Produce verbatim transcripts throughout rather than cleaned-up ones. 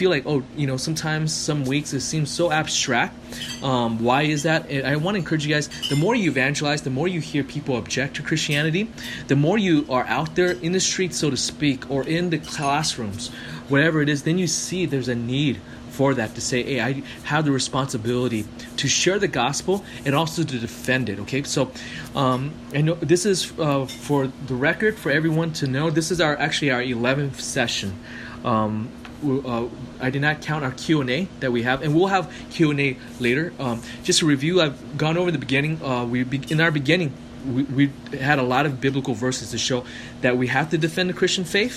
feel like, oh, you know, sometimes some weeks it seems so abstract. Um, why is that? I want to encourage you guys, the more you evangelize, the more you hear people object to Christianity, the more you are out there in the streets, so to speak, or in the classrooms, whatever it is, then you see there's a need for that, to say, hey, I have the responsibility to share the gospel and also to defend it, okay? So um, I know this is, uh, for the record, for everyone to know, this is our actually our eleventh session. Um, Uh, I did not count our Q and A that we have, and we'll have Q and A later. Um, just to review, I've gone over the beginning. Uh, we be, in our beginning, we, we had a lot of biblical verses to show that we have to defend the Christian faith,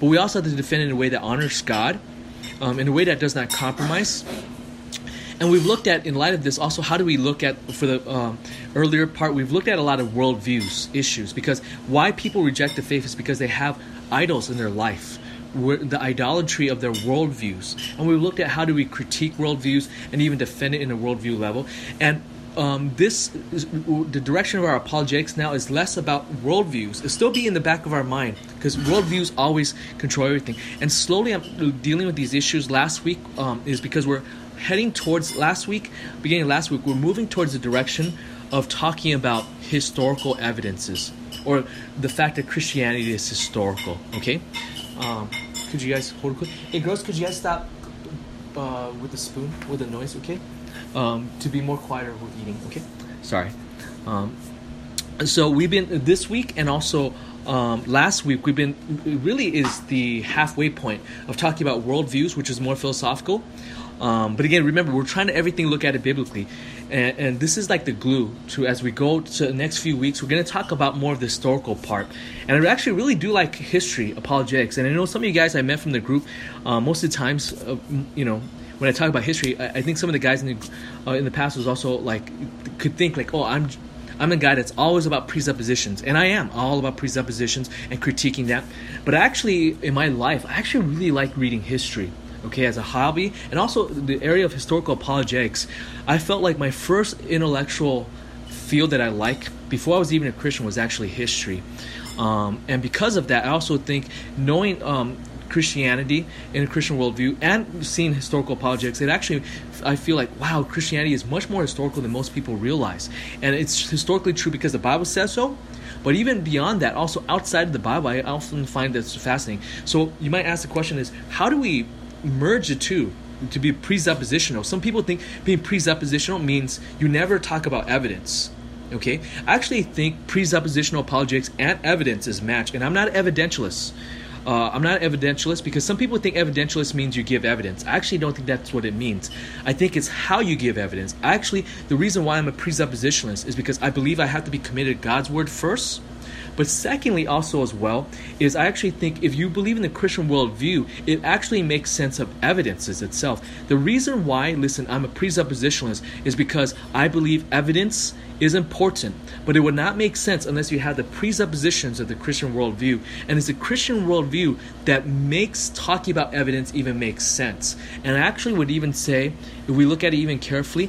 but we also have to defend it in a way that honors God, um, in a way that does not compromise. And we've looked at, in light of this, also how do we look at, for the um, earlier part, we've looked at a lot of worldviews, issues, because why people reject the faith is because they have idols in their life. The idolatry of their worldviews, and we looked at how do we critique worldviews and even defend it in a worldview level. And um, this is, the direction of our apologetics now is less about worldviews. It'll still be in the back of our mind because worldviews always control everything. And slowly, I'm dealing with these issues. Last week um, is because we're heading towards last week, beginning of last week, we're moving towards the direction of talking about historical evidences or the fact that Christianity is historical. Okay. Um, could you guys hold quick? Hey girls, could you guys stop uh, with the spoon, with the noise, okay? Um, to be more quieter with eating, okay? Sorry. Um, so we've been, this week and also um, last week, we've been, it really is the halfway point of talking about worldviews, which is more philosophical. Um, but again, remember, we're trying to everything look at it biblically. And, and this is like the glue to, as we go to the next few weeks, we're going to talk about more of the historical part. And I actually really do like history, apologetics. And I know some of you guys I met from the group, uh, most of the times, uh, you know, when I talk about history, I, I think some of the guys in the, uh, in the past was also like, could think like, oh, I'm I'm a guy that's always about presuppositions. And I am all about presuppositions and critiquing that. But actually, in my life, I actually really like reading history. Okay, as a hobby, and also the area of historical apologetics, I felt like my first intellectual field that I like before I was even a Christian was actually history. Um, and because of that, I also think knowing um, Christianity in a Christian worldview and seeing historical apologetics, it actually, I feel like, wow, Christianity is much more historical than most people realize. And it's historically true because the Bible says so. But even beyond that, also outside of the Bible, I often find this fascinating. So you might ask the question is, how do we merge the two to be presuppositional? Some people think being presuppositional means you never talk about evidence. Okay, I actually think presuppositional apologetics and evidence is matched, and I'm not an evidentialist. Uh, I'm not an evidentialist because some people think evidentialist means you give evidence. I actually don't think that's what it means. I think it's how you give evidence. I actually, the reason why I'm a presuppositionalist is because I believe I have to be committed to God's word first. But secondly, also as well, is I actually think if you believe in the Christian worldview, it actually makes sense of evidences itself. The reason why, listen, I'm a presuppositionalist is because I believe evidence is important, but it would not make sense unless you have the presuppositions of the Christian worldview. And it's the Christian worldview that makes talking about evidence even make sense. And I actually would even say, if we look at it even carefully,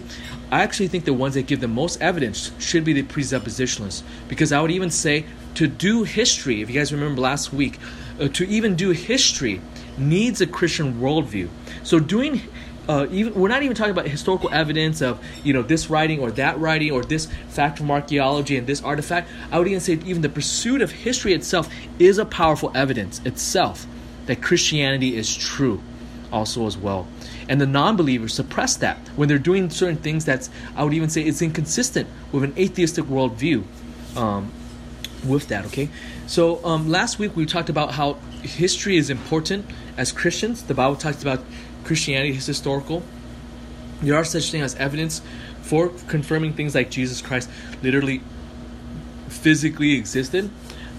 I actually think the ones that give the most evidence should be the presuppositionalists. Because I would even say to do history, if you guys remember last week, uh, to even do history needs a Christian worldview. So doing Uh, even, we're not even talking about historical evidence of, you know, this writing or that writing or this fact from archaeology and this artifact. I would even say even the pursuit of history itself is a powerful evidence itself that Christianity is true also as well. And the non-believers suppress that when they're doing certain things that's, I would even say, it's inconsistent with an atheistic worldview um, with that, okay? So um, last week we talked about how history is important as Christians. The Bible talks about Christianity is historical. There are such things as evidence for confirming things like Jesus Christ literally physically existed.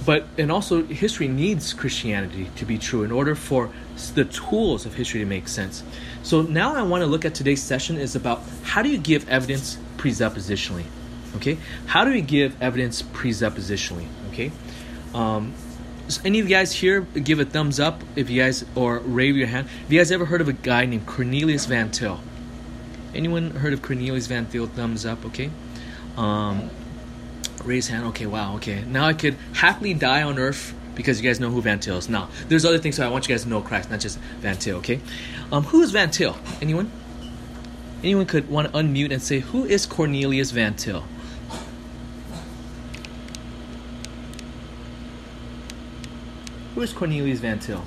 But, and also history needs Christianity to be true in order for the tools of history to make sense. So now I want to look at today's session is about how do you give evidence presuppositionally? Okay? How do we give evidence presuppositionally? Okay? Um, So any of you guys here, give a thumbs up if you guys, or wave your hand. Have you guys ever heard of a guy named Cornelius Van Til? Anyone heard of Cornelius Van Til? Thumbs up, okay. Um, raise hand, okay, wow, okay. Now I could happily die on earth because you guys know who Van Til is. Now, there's other things, so I want you guys to know Christ, not just Van Til, okay? Um, who is Van Til? Anyone? Anyone could want to unmute and say, who is Cornelius Van Til? Who is Cornelius Van Til?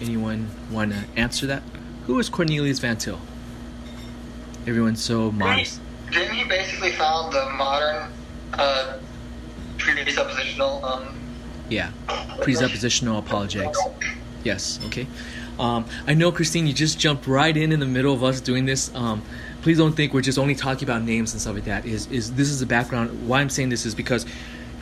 Anyone want to answer that? Who is Cornelius Van Til? Everyone's so modest. Didn't he basically found the modern uh, presuppositional? Um, yeah, presuppositional apologetics. Yes, okay. Um, I know, Christine, you just jumped right in in the middle of us doing this. Um, please don't think we're just only talking about names and stuff like that. Is is This is the background. Why I'm saying this is because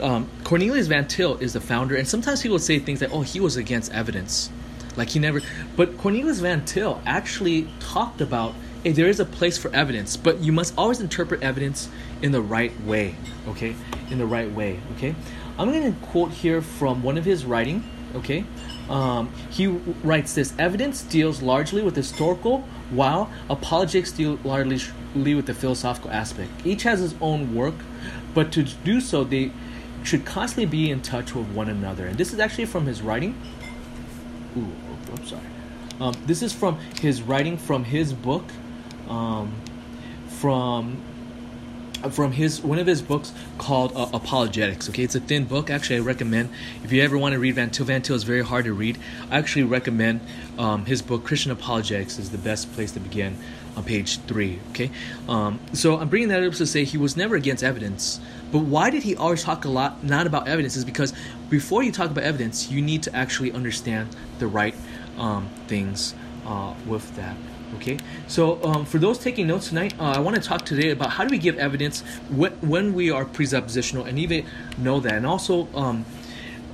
um, Cornelius Van Til is the founder, and sometimes people say things like, oh, he was against evidence. Like he never... But Cornelius Van Til actually talked about, hey, there is a place for evidence, but you must always interpret evidence in the right way, okay? In the right way, okay? I'm going to quote here from one of his writing, okay? Um, he writes this, evidence deals largely with historical, while apologetics deal largely with the philosophical aspect. Each has its own work, but to do so, they should constantly be in touch with one another. And this is actually from his writing. Ooh, I'm sorry. Um, this is from his writing, from his book, um, from from his one of his books called uh, Apologetics. Okay, it's a thin book. Actually, I recommend if you ever want to read Van Til. Van Til is very hard to read. I actually recommend um, his book Christian Apologetics is the best place to begin on page three. Okay, um, so I'm bringing that up to say he was never against evidence. But why did he always talk a lot not about evidence? Is because before you talk about evidence, you need to actually understand the right um, things uh, with that. Okay, so um, for those taking notes tonight, uh, I want to talk today about how do we give evidence wh- when we are presuppositional and even know that. And also, um,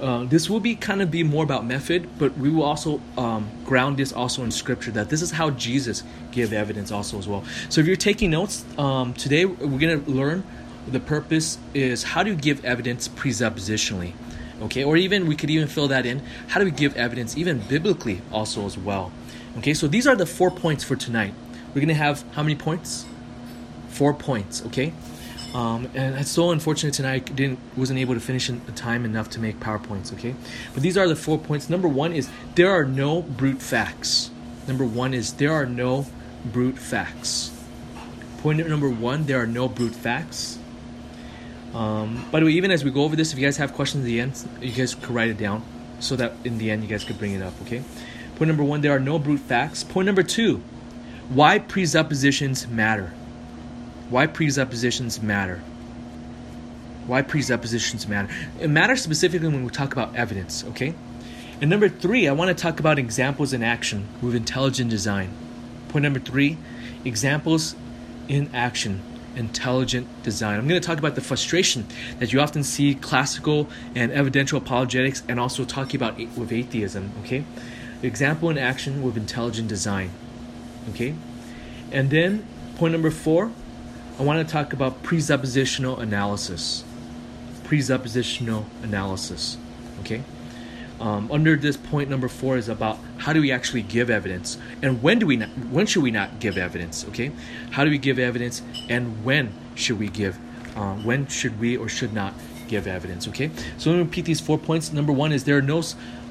uh, this will be kind of be more about method, but we will also um, ground this also in Scripture, that this is how Jesus gave evidence also as well. So if you're taking notes um, today, we're going to learn the purpose is how do you give evidence presuppositionally, okay? Or even we could even fill that in. How do we give evidence even biblically also as well? Okay, so these are the four points for tonight. We're going to have how many points? Four points, okay? Um, and it's so unfortunate tonight I didn't, wasn't able to finish in time enough to make PowerPoints, okay? But these are the four points. Number one is there are no brute facts. Number one is there are no brute facts. Point number one, there are no brute facts. Um, by the way, even as we go over this, if you guys have questions at the end, you guys could write it down so that in the end you guys could bring it up, okay? Point number one, there are no brute facts. Point number two, why presuppositions matter. Why presuppositions matter. Why presuppositions matter. It matters specifically when we talk about evidence, okay? And number three, I want to talk about examples in action with intelligent design. Point number three, examples in action. Intelligent design. I'm going to talk about the frustration that you often see classical and evidential apologetics and also talking about a- with atheism, okay? Example in action with intelligent design, okay? And then point number four, I want to talk about presuppositional analysis. Presuppositional analysis, okay? Um, under this point number four is about how do we actually give evidence and when do we not, when should we not give evidence, okay? How do we give evidence and when should we give, uh, when should we or should not give evidence, okay? So let me repeat these four points. Number one is there are no,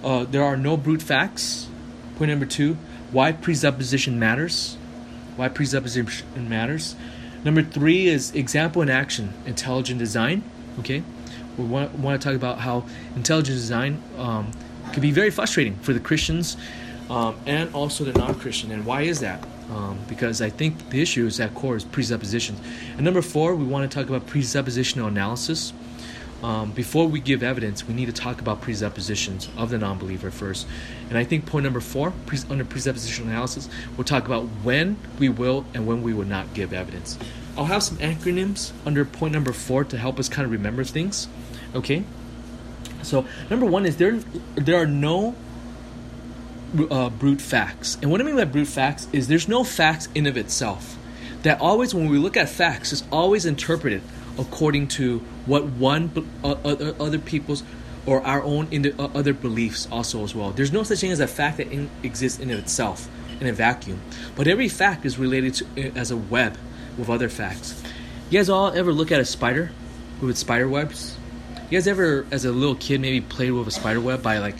uh, there are no brute facts. Point number two, why presupposition matters. Why presupposition matters. Number three is example in action, intelligent design, okay? We want, want to talk about how intelligent design um, can be very frustrating for the Christians um, and also the non-Christian. And why is that? Um, because I think the issue is at core is presuppositions. And number four, we want to talk about presuppositional analysis. Um, before we give evidence, we need to talk about presuppositions of the non-believer first. And I think point number four, pre- under presuppositional analysis, we'll talk about when we will and when we will not give evidence. I'll have some acronyms under point number four to help us kind of remember things. Okay, so number one is there there are no uh, brute facts. And what I mean by brute facts is there's no facts in of itself. That always when we look at facts, it's always interpreted according to what one uh, other, other people's or our own in the, uh, other beliefs also as well. There's no such thing as a fact that in, exists in of itself in a vacuum. But every fact is related to, as a web with other facts. You guys all ever look at a spider with spider webs? You guys ever, as a little kid, maybe played with a spider web by like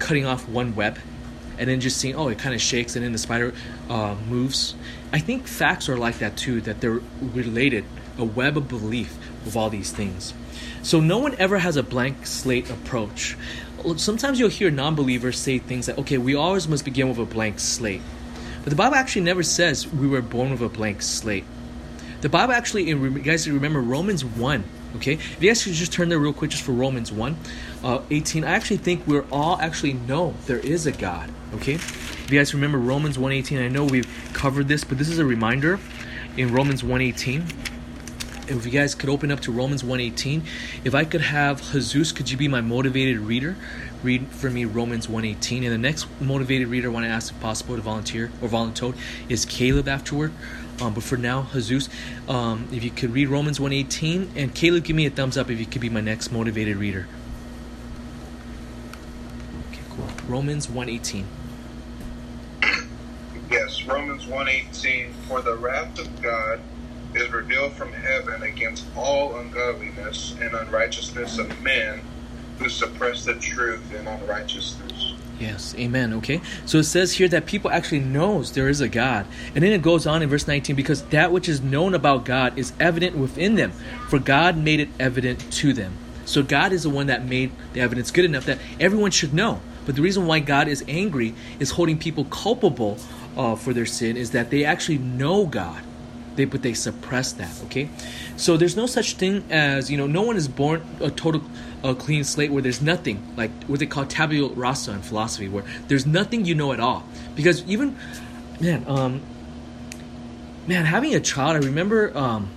cutting off one web and then just seeing, oh, it kind of shakes and then the spider uh, moves? I think facts are like that too, that they're related, a web of belief of all these things. So no one ever has a blank slate approach. Sometimes you'll hear non-believers say things like, okay, we always must begin with a blank slate. But the Bible actually never says we were born with a blank slate. The Bible actually, you guys remember Romans one, okay? If you guys could just turn there real quick just for Romans one, uh, eighteen. I actually think we're all actually know there is a God, okay? If you guys remember Romans one eighteen, I know we've covered this, but this is a reminder in Romans one eighteen. If you guys could open up to Romans one eighteen. If I could have Jesus, could you be my motivated reader? Read for me Romans one eighteen. And the next motivated reader I want to ask if possible to volunteer or voluntold is Caleb afterward. Um, but for now, Jesus, um, if you could read Romans one eighteen. And Caleb, give me a thumbs up if you could be my next motivated reader. Okay, cool. Romans one eighteen. Yes, Romans one eighteen. For the wrath of God is revealed from heaven against all ungodliness and unrighteousness of men who suppress the truth in unrighteousness. Yes, amen, okay? So it says here that people actually knows there is a God. And then it goes on in verse nineteen, because that which is known about God is evident within them, for God made it evident to them. So God is the one that made the evidence good enough that everyone should know. But the reason why God is angry is holding people culpable uh, for their sin is that they actually know God. They, but they suppress that, okay? So there's no such thing as, you know, no one is born a total a clean slate where there's nothing, like what they call tabula rasa in philosophy, where there's nothing you know at all. Because even, man, um, man, having a child, I remember um,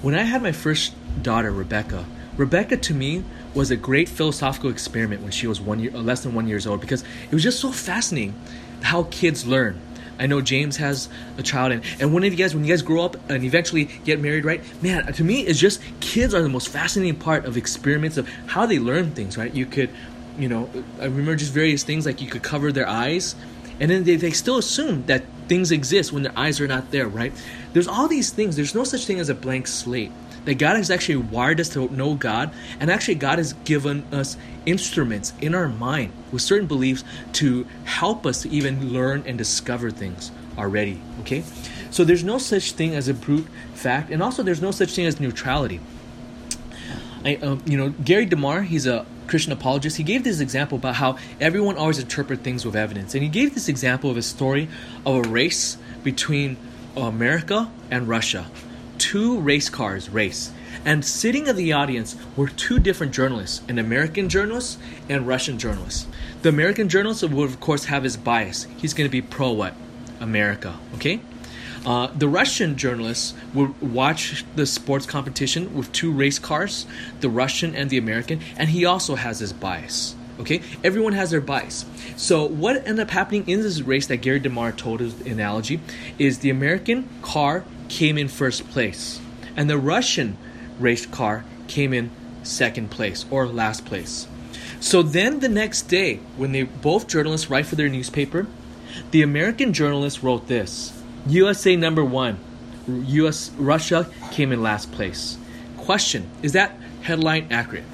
when I had my first daughter, Rebecca, Rebecca to me was a great philosophical experiment when she was one year, less than one years old, because it was just so fascinating how kids learn. I know James has a child, and, and one of you guys, when you guys grow up and eventually get married, right? Man, to me, it's just kids are the most fascinating part of experiments of how they learn things, right? You could, you know, I remember just various things, like you could cover their eyes, and then they, they still assume that things exist when their eyes are not there, right? There's all these things. There's no such thing as a blank slate. That God has actually wired us to know God, and actually God has given us instruments in our mind with certain beliefs to help us to even learn and discover things already, okay? So there's no such thing as a brute fact, and also there's no such thing as neutrality. I, um, you know, Gary DeMar, he's a Christian apologist, he gave this example about how everyone always interprets things with evidence, and he gave this example of a story of a race between America and Russia. Two race cars race, and sitting in the audience were two different journalists, an American journalist and Russian journalist. The American journalist will, of course, have his bias. He's going to be pro what? America, okay? Uh, the Russian journalists will watch the sports competition with two race cars, the Russian and the American, and he also has his bias, okay? Everyone has their bias. So what ended up happening in this race that Gary DeMar told his analogy is the American car came in first place, and the Russian race car came in second place or last place. So then the next day, when they both journalists write for their newspaper, the American journalist wrote this: U S A number one, U S Russia came in last place. Question: is that headline accurate?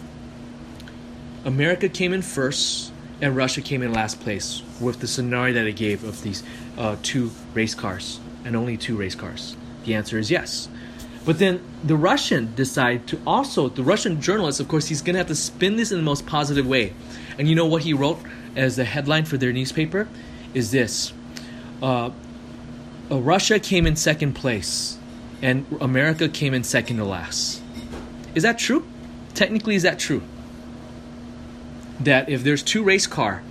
America came in first, and Russia came in last place with the scenario that I gave of these uh, two race cars and only two race cars. The answer is yes. But then the Russian decided to also, the Russian journalist, of course, he's going to have to spin this in the most positive way. And you know what he wrote as the headline for their newspaper? Is this. Uh, Russia came in second place, and America came in second to last. Is that true? Technically, is that true? That if there's two race car,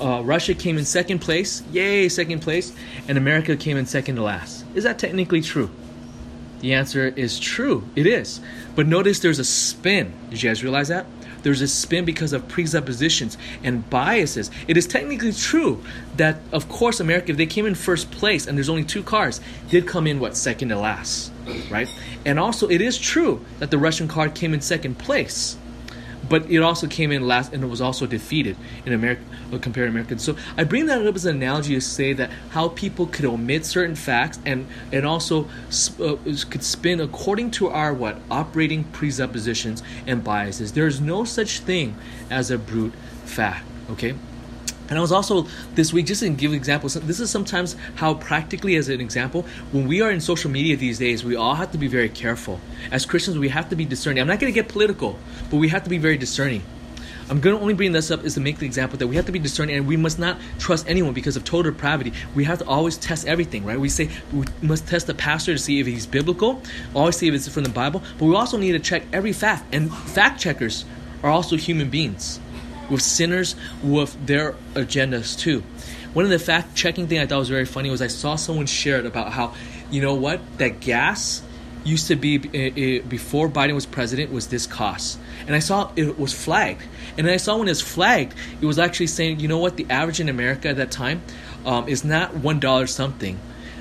uh, Russia came in second place, yay, second place, and America came in second to last. Is that technically true? The answer is true. It is. But notice there's a spin. Did you guys realize that? There's a spin because of presuppositions and biases. It is technically true that, of course, America, if they came in first place and there's only two cars, did come in, what, second to last, right? And also it is true that the Russian car came in second place. but it also came in last, and it was also defeated in America, compared to Americans. So I bring that up as an analogy to say that how people could omit certain facts and and also uh, could spin according to our what operating presuppositions and biases. There is no such thing as a brute fact. Okay. And I was also, this week, just to give examples, this is sometimes how practically, as an example, when we are in social media these days, we all have to be very careful. As Christians, we have to be discerning. I'm not going to get political, but we have to be very discerning. I'm going to only bring this up is to make the example that we have to be discerning, and we must not trust anyone because of total depravity. We have to always test everything, right? We say we must test the pastor to see if he's biblical, always see if it's from the Bible, but we also need to check every fact. And fact checkers are also human beings, with sinners, with their agendas too. One of the fact-checking thing I thought was very funny was I saw someone share it about how, you know what, that gas used to be, it, it, before Biden was president, was this cost. And I saw it was flagged. And then I saw when it's flagged, it was actually saying, you know what, the average in America at that time um, is not one dollar something,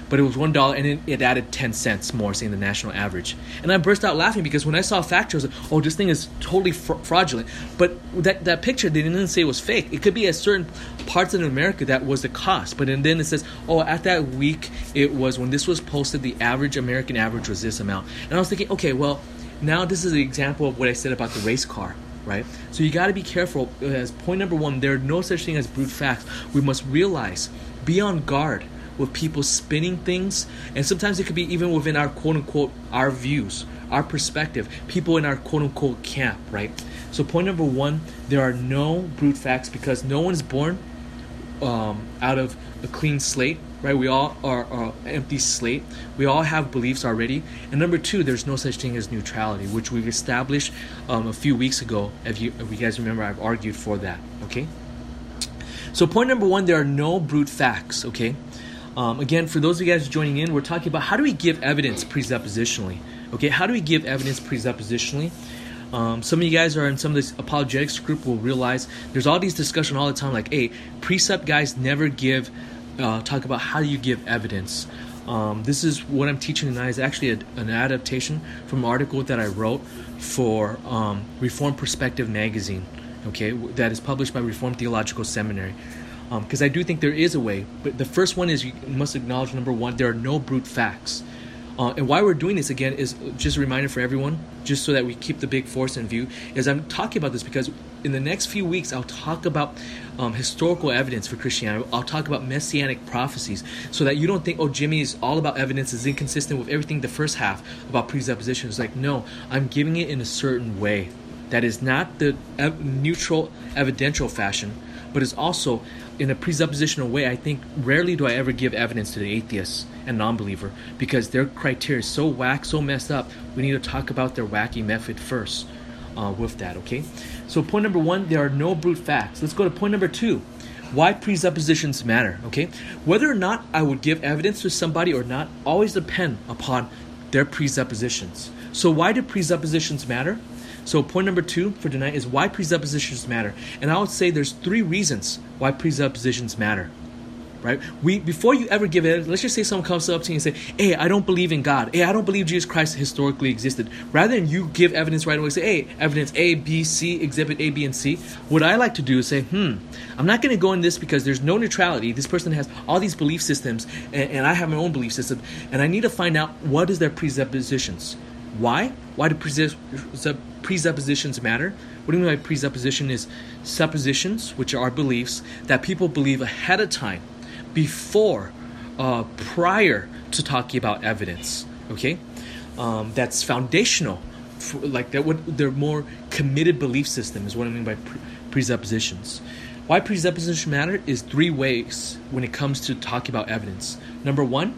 but it was one dollar and it, it added ten cents more, saying the national average. And I burst out laughing because when I saw fact, I was like, oh, this thing is totally fra- fraudulent. But that, that picture, they didn't say it was fake. It could be at certain parts of America that was the cost. But and then it says, oh, at that week, it was when this was posted, the average American average was this amount. And I was thinking, okay, well, now this is an example of what I said about the race car. Right? So you got to be careful. As point number one, there are no such thing as brute facts. We must realize, be on guard with people spinning things, and sometimes it could be even within our quote-unquote, our views, our perspective, people in our quote-unquote camp, right? So point number one, there are no brute facts because no one's born um, out of a clean slate, right? We all are, are an empty slate. We all have beliefs already. And number two, there's no such thing as neutrality, which we've established um, a few weeks ago. If you, if you guys remember, I've argued for that, okay? So point number one, there are no brute facts, okay? Um, again, for those of you guys joining in, we're talking about how do we give evidence presuppositionally, okay? How do we give evidence presuppositionally? Um, some of you guys are in some of this apologetics group will realize there's all these discussion all the time like, hey, precept guys never give, uh, talk about how do you give evidence. Um, this is what I'm teaching tonight is actually a, an adaptation from an article that I wrote for um, Reformed Perspective magazine, okay, that is published by Reformed Theological Seminary. Because um, I do think there is a way. But the first one is you must acknowledge, number one, there are no brute facts. Uh, and why we're doing this, again, is just a reminder for everyone, just so that we keep the big force in view, is I'm talking about this because in the next few weeks, I'll talk about um, historical evidence for Christianity. I'll talk about messianic prophecies so that you don't think, oh, Jimmy is all about evidence is inconsistent with everything the first half about presuppositions. Like, no, I'm giving it in a certain way that is not the ev- neutral evidential fashion, but it's also in a presuppositional way. I think rarely do I ever give evidence to the atheist and non-believer because their criteria is so whack, so messed up. We need to talk about their wacky method first uh, with that, okay? So point number one, there are no brute facts. Let's go to point number two, why presuppositions matter, okay? Whether or not I would give evidence to somebody or not always depend upon their presuppositions. So why do presuppositions matter? So point number two for tonight is why presuppositions matter. And I would say there's three reasons why presuppositions matter, right? We before you ever give it, let's just say someone comes up to you and say, hey, I don't believe in God. Hey, I don't believe Jesus Christ historically existed. Rather than you give evidence right away, say, hey, evidence A, B, C, exhibit A, B, and C. What I like to do is say, hmm, I'm not going to go in this because there's no neutrality. This person has all these belief systems, and, and I have my own belief system, and I need to find out what is their presuppositions. Why? Why do presuppositions matter? What do you mean by presupposition is suppositions, which are beliefs, that people believe ahead of time, before, uh, prior to talking about evidence, okay? Um, that's foundational, for, like that. What their more committed belief system is what I mean by pre- presuppositions. Why presuppositions matter is three ways when it comes to talking about evidence. Number one,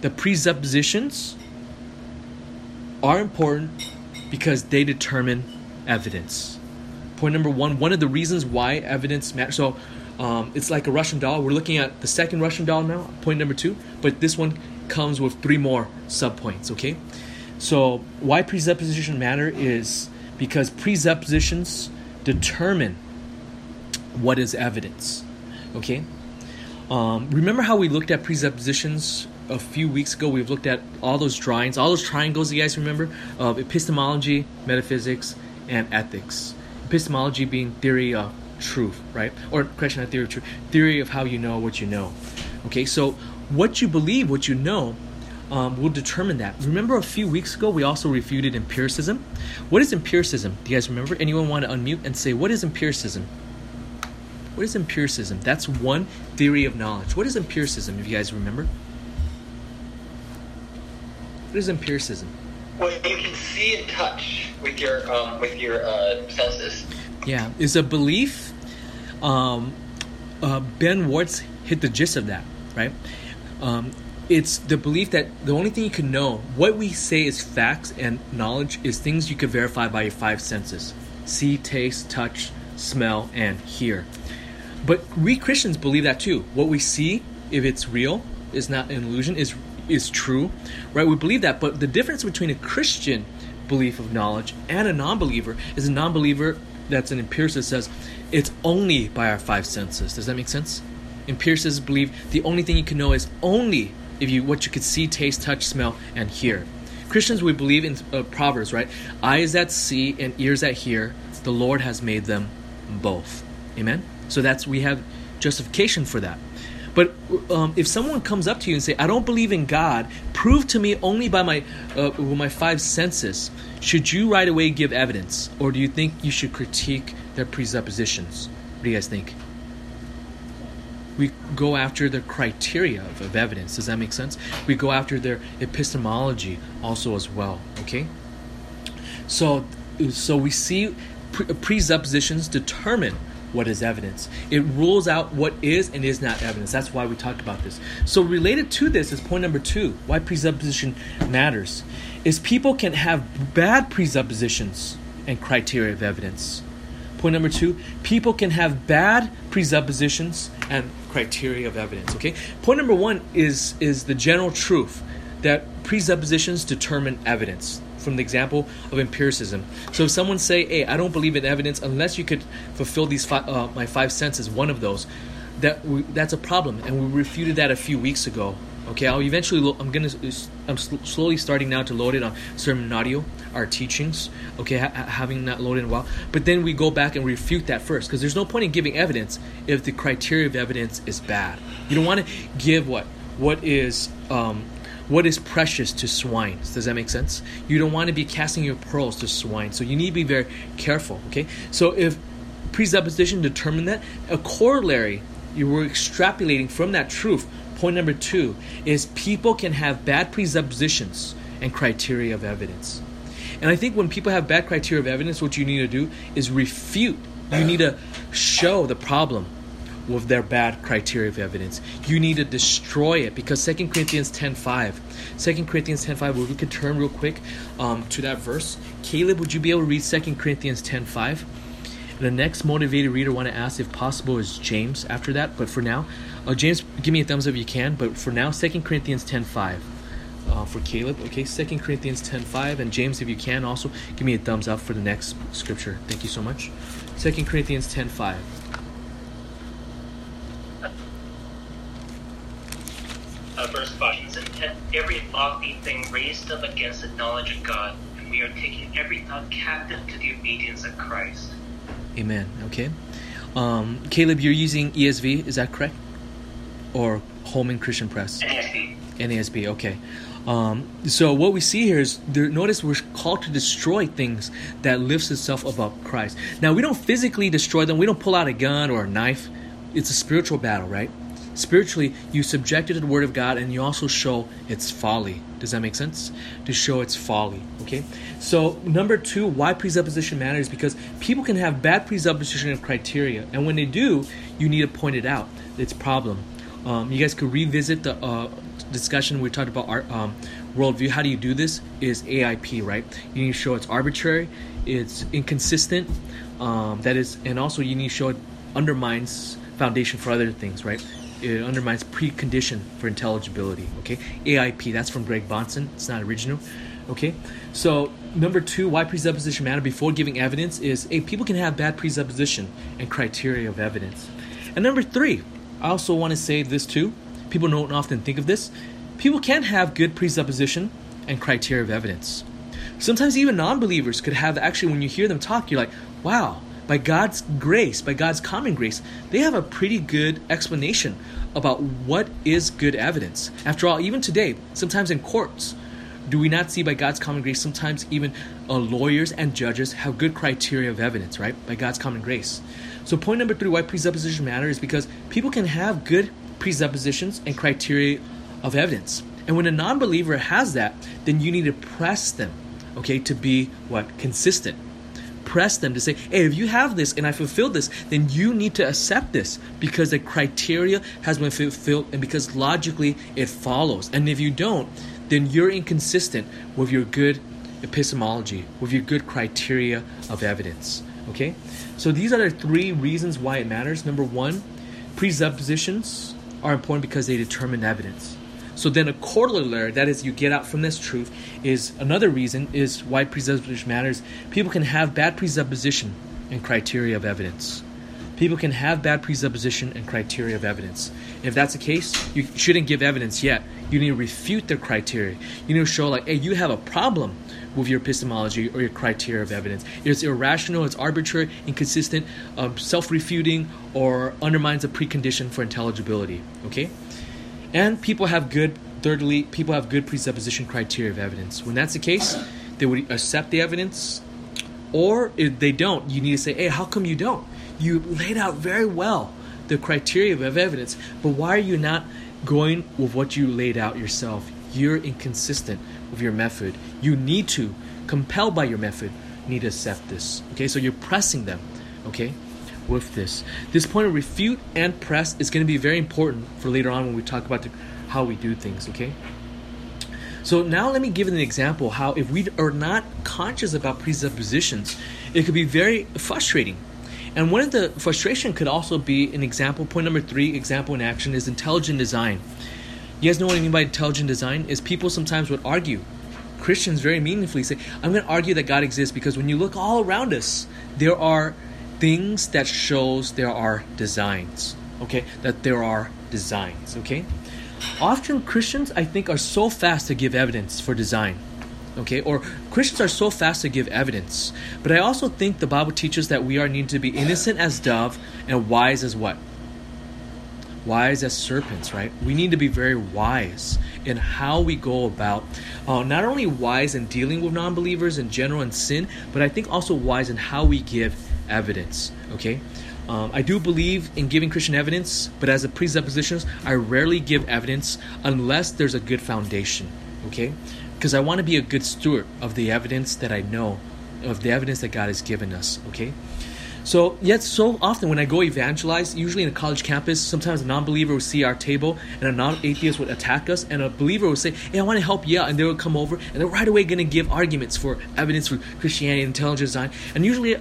the presuppositions are important because they determine evidence. Point number one, one of the reasons why evidence matters. So um, it's like a Russian doll. We're looking at the second Russian doll now, point number two, but this one comes with three more subpoints, okay? So why presuppositions matter is because presuppositions determine what is evidence, okay? Um, remember how we looked at presuppositions a few weeks ago? We've looked at all those drawings, all those triangles you guys remember, of epistemology, metaphysics, and ethics. epistemology being theory of truth, right? Or correction, not theory of truth, theory of how you know what you know. Okay, so what you believe, what you know, um, will determine that. Remember a few weeks ago, we also refuted empiricism. What is empiricism? Do you guys remember? Anyone want to unmute and say, what is empiricism? What is empiricism? That's one theory of knowledge. What is empiricism, if you guys remember? What is empiricism? Well, you can see and touch with your um, with your uh, senses. Yeah, it's a belief. Um, uh, Ben Wartz hit the gist of that, right? Um, it's the belief that the only thing you can know, what we say is facts and knowledge, is things you can verify by your five senses. See, taste, touch, smell, and hear. But we Christians believe that too. What we see, if it's real, is not an illusion, is is true, right? We believe that. But the difference between a Christian belief of knowledge and a non-believer is a non-believer that's an empiricist says it's only by our five senses. Does that make sense? Empiricists believe the only thing you can know is only if you what you could see, taste, touch, smell, and hear. Christians, we believe in uh, Proverbs, right? Eyes that see and ears that hear, the Lord has made them both. Amen? So that's we have justification for that. But um, if someone comes up to you and say, I don't believe in God, prove to me only by my uh, my five senses, should you right away give evidence? Or do you think you should critique their presuppositions? What do you guys think? We go after the criteria of, of evidence. Does that make sense? We go after their epistemology also as well. Okay? So, so we see pre- presuppositions determine what is evidence. It rules out what is and is not evidence. That's why we talked about this. So related to this is point number two, why presupposition matters, is people can have bad presuppositions and criteria of evidence. Point number two, people can have bad presuppositions and criteria of evidence. Okay. Point number one is, is the general truth that presuppositions determine evidence, from the example of empiricism. So if someone say, hey, I don't believe in evidence unless you could fulfill these fi- uh, my five senses, one of those, that we, that's a problem. And we refuted that a few weeks ago. Okay, I'll eventually, lo- I'm going to, I'm sl- slowly starting now to load it on sermon audio, our teachings, okay, ha- having not loaded in a while. But then we go back and refute that first, because there's no point in giving evidence if the criteria of evidence is bad. You don't want to give what? What is... Um, What is precious to swine? Does that make sense? You don't want to be casting your pearls to swine. So you need to be very careful, okay? So if presupposition determined that, a corollary you were extrapolating from that truth, point number two, is people can have bad presuppositions and criteria of evidence. And I think when people have bad criteria of evidence, what you need to do is refute. You need to show the problem with their bad criteria of evidence. You need to destroy it, because Second Corinthians ten five. Second Corinthians ten five, well, we could turn real quick um, to that verse. Caleb, would you be able to read Second Corinthians ten five? The next motivated reader want to ask, if possible, is James after that. But for now, uh, James, give me a thumbs up if you can. But for now, Second Corinthians ten five uh, for Caleb. Okay, Second Corinthians ten five. And James, if you can, also give me a thumbs up for the next scripture. Thank you so much. Second Corinthians ten five. Uh, verse five, intent every lofty thing raised up against the knowledge of God, and we are taking every thought captive to the obedience of Christ. Amen. Okay. Um, Caleb, you're using E S V, is that correct? Or Holman Christian Press? N A S B. N A S B, okay. Um, so what we see here is, there, notice we're called to destroy things that lifts itself above Christ. Now, we don't physically destroy them. We don't pull out a gun or a knife. It's a spiritual battle, right? Spiritually, you subject it to the Word of God, and you also show its folly. Does that make sense? To show its folly, okay? So, number two, why presupposition matters, because people can have bad presupposition and criteria, and when they do, you need to point it out. It's a problem. Um, you guys could revisit the uh, discussion we talked about our um, worldview. How do you do this? Is A I P, right? You need to show it's arbitrary, it's inconsistent, um, that is, and also you need to show it undermines foundation for other things, right? It undermines precondition for intelligibility, okay? A I P, that's from Greg Bonson. It's not original, okay? So number two, why presupposition matter before giving evidence is, hey, people can have bad presupposition and criteria of evidence. And number three, I also want to say this too. People don't often think of this. People can have good presupposition and criteria of evidence. Sometimes even non-believers could have, actually when you hear them talk, you're like, wow, by God's grace, by God's common grace, they have a pretty good explanation about what is good evidence. After all, even today, sometimes in courts, do we not see by God's common grace, sometimes even uh, lawyers and judges have good criteria of evidence, right? By God's common grace. So point number three, why presuppositions matter is because people can have good presuppositions and criteria of evidence. And when a non-believer has that, then you need to press them, okay, to be what? Consistent. Press them to say, hey, if you have this and I fulfill this, then you need to accept this because the criteria has been fulfilled and because logically it follows. And if you don't, then you're inconsistent with your good epistemology, with your good criteria of evidence, okay? So these are the three reasons why it matters. Number one, presuppositions are important because they determine evidence. So then a corollary, that is, you get out from this truth, is another reason is why presupposition matters. People can have bad presupposition and criteria of evidence. People can have bad presupposition and criteria of evidence. If that's the case, you shouldn't give evidence yet. You need to refute their criteria. You need to show like, hey, you have a problem with your epistemology or your criteria of evidence. It's irrational, it's arbitrary, inconsistent, um, self-refuting, or undermines a precondition for intelligibility, okay? And people have good, thirdly, people have good presupposition criteria of evidence. When that's the case, they would accept the evidence. Or if they don't, you need to say, hey, how come you don't? You laid out very well the criteria of evidence, but why are you not going with what you laid out yourself? You're inconsistent with your method. You need to, compelled by your method, need to accept this. Okay, so you're pressing them, okay? With this. This point of refute and press is going to be very important for later on when we talk about the, how we do things, okay? So now let me give an example how if we are not conscious about presuppositions, it could be very frustrating. And one of the frustration could also be an example. Point number three, example in action, is intelligent design. You guys know what I mean by intelligent design? Is people sometimes would argue. Christians very meaningfully say, I'm going to argue that God exists because when you look all around us, there are things that shows there are designs, okay? That there are designs, okay? Often Christians, I think, are so fast to give evidence for design, okay? Or Christians are so fast to give evidence. But I also think the Bible teaches that we are need to be innocent as dove and wise as what? Wise as serpents, right? We need to be very wise in how we go about uh, not only wise in dealing with non-believers in general and sin, but I think also wise in how we give evidence, okay? Um, I do believe in giving Christian evidence, but as a presuppositions, I rarely give evidence unless there's a good foundation, okay? Because I want to be a good steward of the evidence that I know, of the evidence that God has given us, okay? So, yet so often when I go evangelize, usually in a college campus, sometimes a non-believer will see our table and a non-atheist would attack us and a believer will say, hey, I want to help you out. And they will come over and they're right away going to give arguments for evidence for Christianity, intelligent design. And usually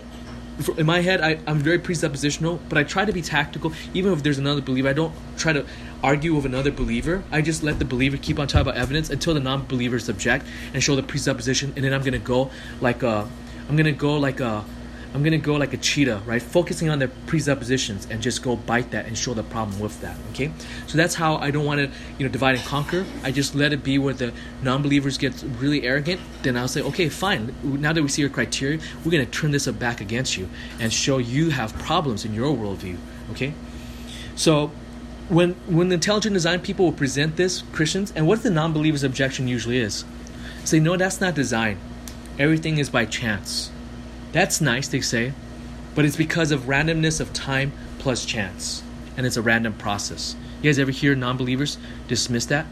in my head, I, I'm very presuppositional, but I try to be tactical. Even if there's another believer, I don't try to argue with another believer. I just let the believer keep on talking about evidence until the non-believers object and show the presupposition. And then I'm gonna go like a, I'm gonna go like a, I'm gonna go like a cheetah, right? Focusing on the presuppositions and just go bite that and show the problem with that. Okay, so that's how I don't want to, you know, divide and conquer. I just let it be where the non-believers get really arrogant. Then I'll say, okay, fine. Now that we see your criteria, we're gonna turn this back against you and show you have problems in your worldview. Okay, so when when the intelligent design people will present this, Christians, and what's the non-believers' objection usually is, say, no, that's not design. Everything is by chance. That's nice, they say, but it's because of randomness of time plus chance, and it's a random process. You guys ever hear non-believers dismiss that?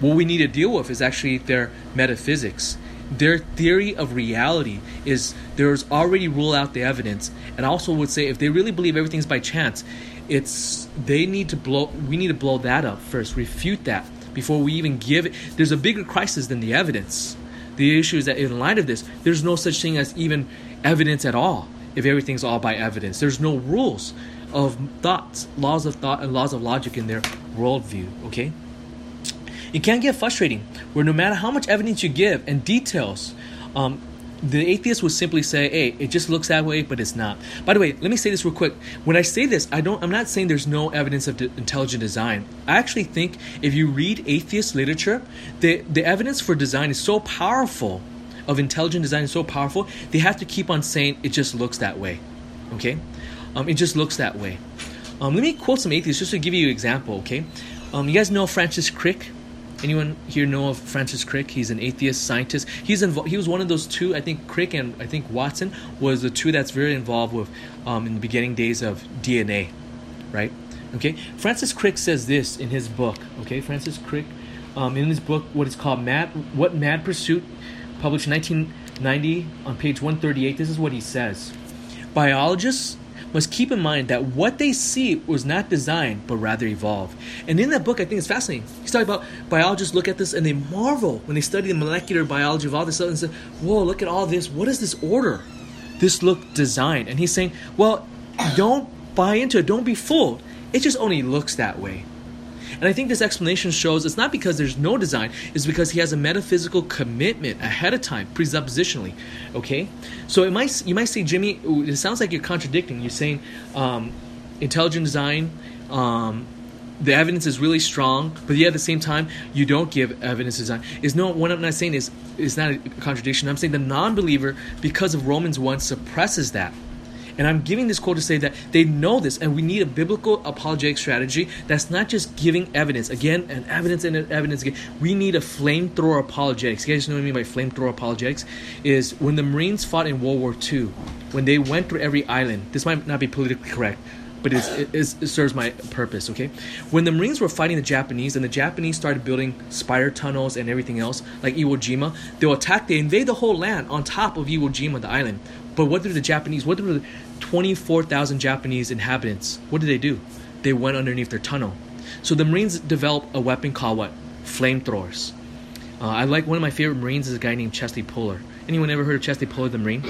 What we need to deal with is actually their metaphysics. Their theory of reality is there's already ruled out the evidence, and I also would say if they really believe everything's by chance, it's they need to blow. We need to blow that up first, refute that before we even give it. There's a bigger crisis than the evidence. The issue is that in light of this, there's no such thing as even evidence at all if everything's all by evidence. There's no rules of thoughts, laws of thought, and laws of logic in their worldview, okay? It can get frustrating where no matter how much evidence you give and details, um, the atheist will simply say, hey, it just looks that way, but it's not. By the way, let me say this real quick. When I say this, I don't, I'm not saying there's no evidence of de- intelligent design. I actually think if you read atheist literature, the, the evidence for design is so powerful, of intelligent design is so powerful, they have to keep on saying it just looks that way. okay? Um, it just looks that way. Um, let me quote some atheists just to give you an example, okay? Um, you guys know Francis Crick? Anyone here know of Francis Crick? He's an atheist scientist. He's invo- He was one of those two. I think Crick and I think Watson was the two that's very involved with um, in the beginning days of D N A, right? Okay. Francis Crick says this in his book. Okay, Francis Crick, um, in his book, what is called "Mad What Mad Pursuit," published in nineteen ninety on page one thirty-eight. This is what he says: biologists must keep in mind that what they see was not designed, but rather evolved. And in that book, I think it's fascinating. He's talking about biologists look at this and they marvel when they study the molecular biology of all this stuff and say, whoa, look at all this. What is this order? This look designed. And he's saying, well, don't buy into it. Don't be fooled. It just only looks that way. And I think this explanation shows it's not because there's no design. It's because he has a metaphysical commitment ahead of time, presuppositionally. Okay? So it might, you might say, Jimmy, it sounds like you're contradicting. You're saying um, intelligent design, um, the evidence is really strong, but yet at the same time, you don't give evidence design. Is no, what I'm not saying is it's not a contradiction. I'm saying the non-believer, because of Romans one, suppresses that. And I'm giving this quote to say that they know this, and we need a biblical apologetic strategy that's not just giving evidence again and evidence and evidence again. We need a flamethrower apologetics. You guys know what I mean by flamethrower apologetics? Is when the Marines fought in World War Two, when they went through every island. This might not be politically correct, but it's, it, it serves my purpose. Okay, when the Marines were fighting the Japanese, and the Japanese started building spider tunnels and everything else, like Iwo Jima, they'll attack. They invade the whole land on top of Iwo Jima, the island. But what did the Japanese? What did the twenty-four thousand Japanese inhabitants? What did they do? They went underneath their tunnel. So the Marines developed a weapon called what? Flamethrowers. Uh, I like one of my favorite Marines is a guy named Chesty Puller. Anyone ever heard of Chesty Puller, the Marine?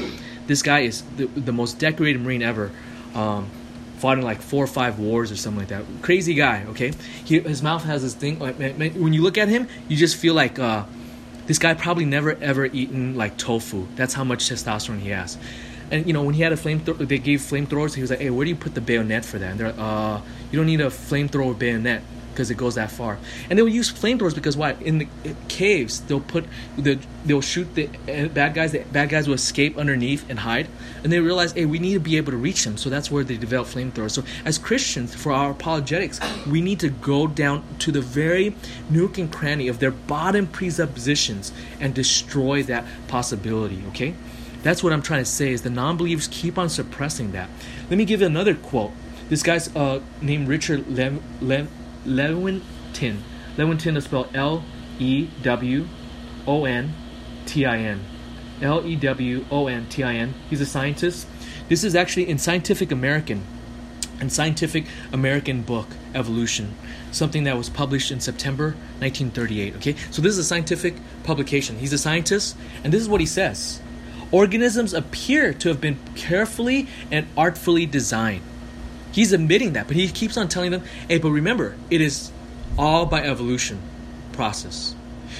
This guy is the, the most decorated Marine ever. Um, fought in like four or five wars or something like that. Crazy guy. Okay, he, his mouth has this thing. Like, when you look at him, you just feel like. Uh, This guy probably never ever eaten like tofu. That's how much testosterone he has. And you know, when he had a flamethrower, they gave flamethrowers. He was like, "Hey, where do you put the bayonet for that?" And they're like, "Uh, you don't need a flamethrower bayonet because it goes that far." And they would use flamethrowers because why? In the caves, they'll put the they'll shoot the bad guys. The bad guys will escape underneath and hide. And they realize, "Hey, we need to be able to reach them." So that's where they develop flamethrowers. So as Christians, for our apologetics, we need to go down to the very nook and cranny of their bottom presuppositions and destroy that possibility. Okay. That's what I'm trying to say is the non-believers keep on suppressing that. Let me give you another quote. This guy's uh, named Richard Lev- Lev- Lewontin. Lewontin is spelled L E W O N T I N. L E W O N T I N. He's a scientist. This is actually in Scientific American. In Scientific American book, Evolution. Something that was published in September nineteen thirty-eight. Okay, so this is a scientific publication. He's a scientist, and this is what he says. Organisms appear to have been carefully and artfully designed. He's admitting that, but he keeps on telling them, hey, but remember, it is all by evolution process.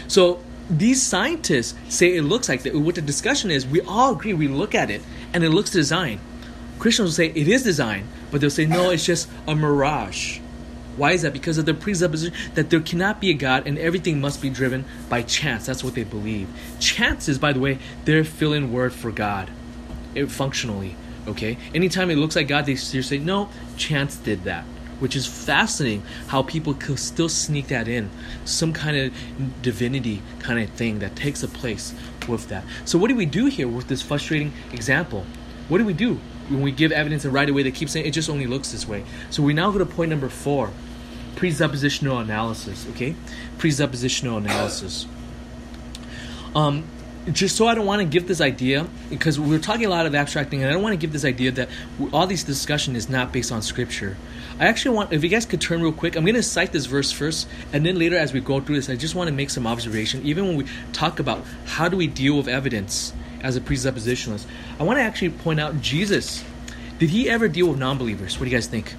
So these scientists say it looks like that. What the discussion is, we all agree, we look at it, and it looks designed. Christians will say it is designed, but they'll say, no, it's just a mirage. Why is that? Because of their presupposition that there cannot be a God and everything must be driven by chance. That's what they believe. Chance is, by the way, their fill-in word for God, it, functionally. Okay. Anytime it looks like God, they say, no, chance did that, which is fascinating how people could still sneak that in, some kind of divinity kind of thing that takes a place with that. So what do we do here with this frustrating example? What do we do when we give evidence and right away they keep saying it just only looks this way? So we now go to point number four. Presuppositional analysis, okay? Presuppositional analysis. Um, just so I don't want to give this idea, because we're talking a lot of abstracting, and I don't want to give this idea that all this discussion is not based on Scripture. I actually want, if you guys could turn real quick, I'm going to cite this verse first, and then later as we go through this, I just want to make some observation, even when we talk about how do we deal with evidence as a presuppositionalist. I want to actually point out Jesus. Did he ever deal with non-believers? What do you guys think?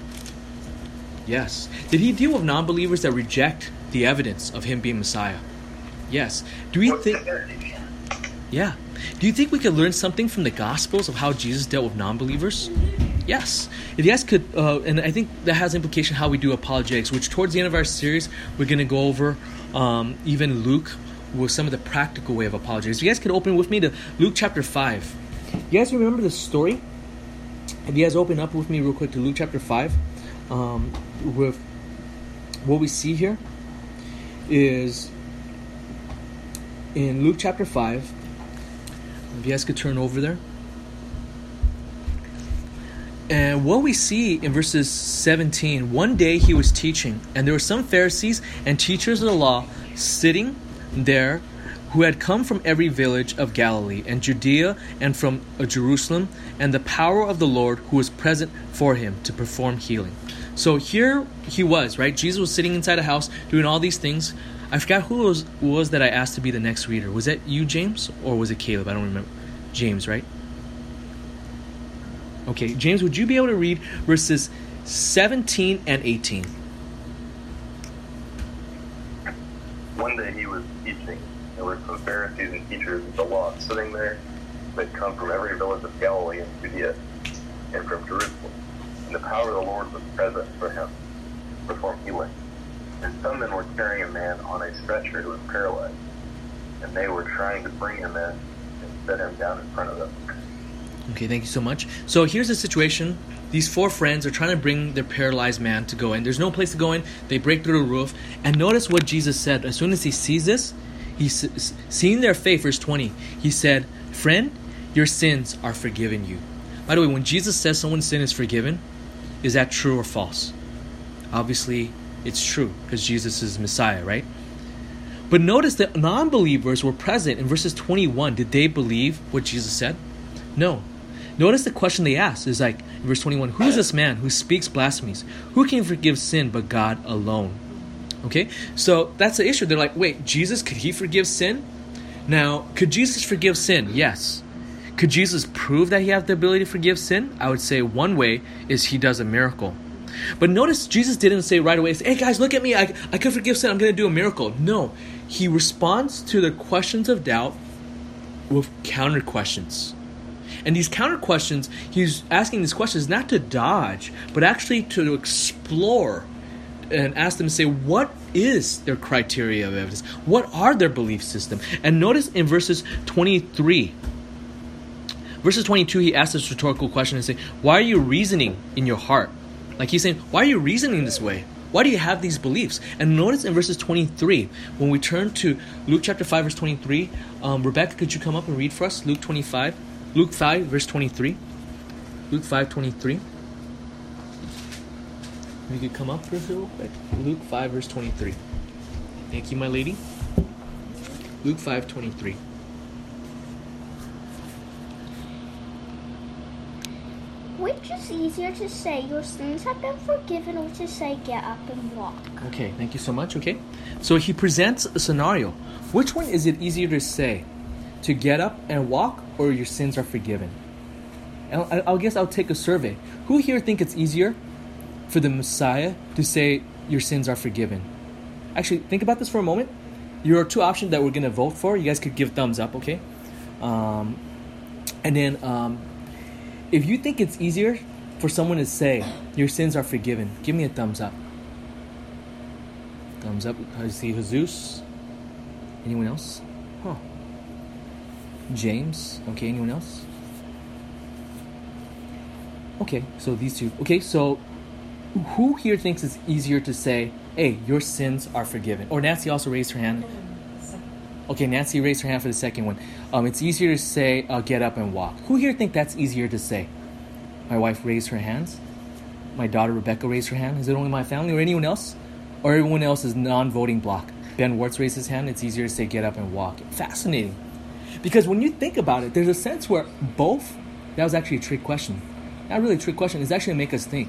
Yes. Did he deal with non-believers that reject the evidence of him being Messiah? Yes. Do we think? Yeah. Do you think we could learn something from the Gospels of how Jesus dealt with non-believers? Yes. If you guys could, uh, and I think that has implication how we do apologetics, which towards the end of our series we're going to go over um, even Luke with some of the practical way of apologetics. If you guys could open with me to Luke chapter five. You guys remember the story? If you guys open up with me real quick to Luke chapter five, um, with what we see here is in Luke chapter five, if you guys could turn over there. And what we see in verses seventeen, one day he was teaching, and there were some Pharisees and teachers of the law sitting there who had come from every village of Galilee and Judea and from Jerusalem, and the power of the Lord who was present for him to perform healing. So here he was, right? Jesus was sitting inside a house doing all these things. I forgot who it was, was that I asked to be the next reader. Was that you, James, or was it Caleb? I don't remember. James, right? Okay, James, would you be able to read verses seventeen and eighteen? One day he was teaching. There were some Pharisees and teachers of the law sitting there that come from every village of Galilee and Judea and from Jerusalem. And the power of the Lord was present for him to perform healing. And some men were carrying a man on a stretcher who was paralyzed. And they were trying to bring him in and set him down in front of them. Okay, thank you so much. So here's the situation. These four friends are trying to bring their paralyzed man to go in. There's no place to go in. They break through the roof. And notice what Jesus said. As soon as he sees this, he seeing their faith, verse twenty, he said, "Friend, your sins are forgiven you." By the way, when Jesus says someone's sin is forgiven, is that true or false? Obviously, it's true because Jesus is Messiah, right? But notice that non-believers were present in verses twenty-one. Did they believe what Jesus said? No. Notice the question they asked is like, in verse twenty-one, who is this man who speaks blasphemies? Who can forgive sin but God alone? Okay, so that's the issue. They're like, wait, Jesus, could he forgive sin? Now, could Jesus forgive sin? Yes. Could Jesus prove that he has the ability to forgive sin? I would say one way is he does a miracle. But notice Jesus didn't say right away, hey guys, look at me, I, I could forgive sin, I'm going to do a miracle. No, he responds to their questions of doubt with counter questions. And these counter questions, he's asking these questions not to dodge, but actually to explore and ask them to say, what is their criteria of evidence? What are their belief system? And notice in verses twenty-three, verses twenty-two, he asks this rhetorical question and say, why are you reasoning in your heart? Like he's saying, why are you reasoning this way? Why do you have these beliefs? And notice in verses twenty-three, when we turn to Luke chapter five, verse twenty-three, um, Rebecca, could you come up and read for us Luke twenty-five? Luke five, verse twenty-three. Luke five, twenty-three. You could come up here real quick. Luke five, verse twenty-three. Thank you, my lady. Luke five, twenty-three. Which is easier to say, your sins have been forgiven, or to say, get up and walk? Okay, thank you so much. Okay, so he presents a scenario. Which one is it easier to say? To get up and walk, or your sins are forgiven? I'll, I'll guess I'll take a survey. Who here think it's easier for the Messiah to say your sins are forgiven? Actually, think about this for a moment. Your two options that we're going to vote for, you guys could give thumbs up, okay? Um, and then um, if you think it's easier for someone to say your sins are forgiven, give me a thumbs up. Thumbs up. I see Jesus. Anyone else? Huh. James. Okay, anyone else? Okay, so these two. Okay, so who here thinks it's easier to say, hey, your sins are forgiven? Or Nancy also raised her hand. Okay, Nancy raised her hand for the second one. Um, it's easier to say, uh, get up and walk. Who here think that's easier to say? My wife raised her hands. My daughter Rebecca raised her hand. Is it only my family or anyone else? Or everyone else is non-voting block? Ben Wartz raised his hand. It's easier to say, get up and walk. Fascinating. Because when you think about it, there's a sense where both, that was actually a trick question. Not really a trick question, it's actually to make us think.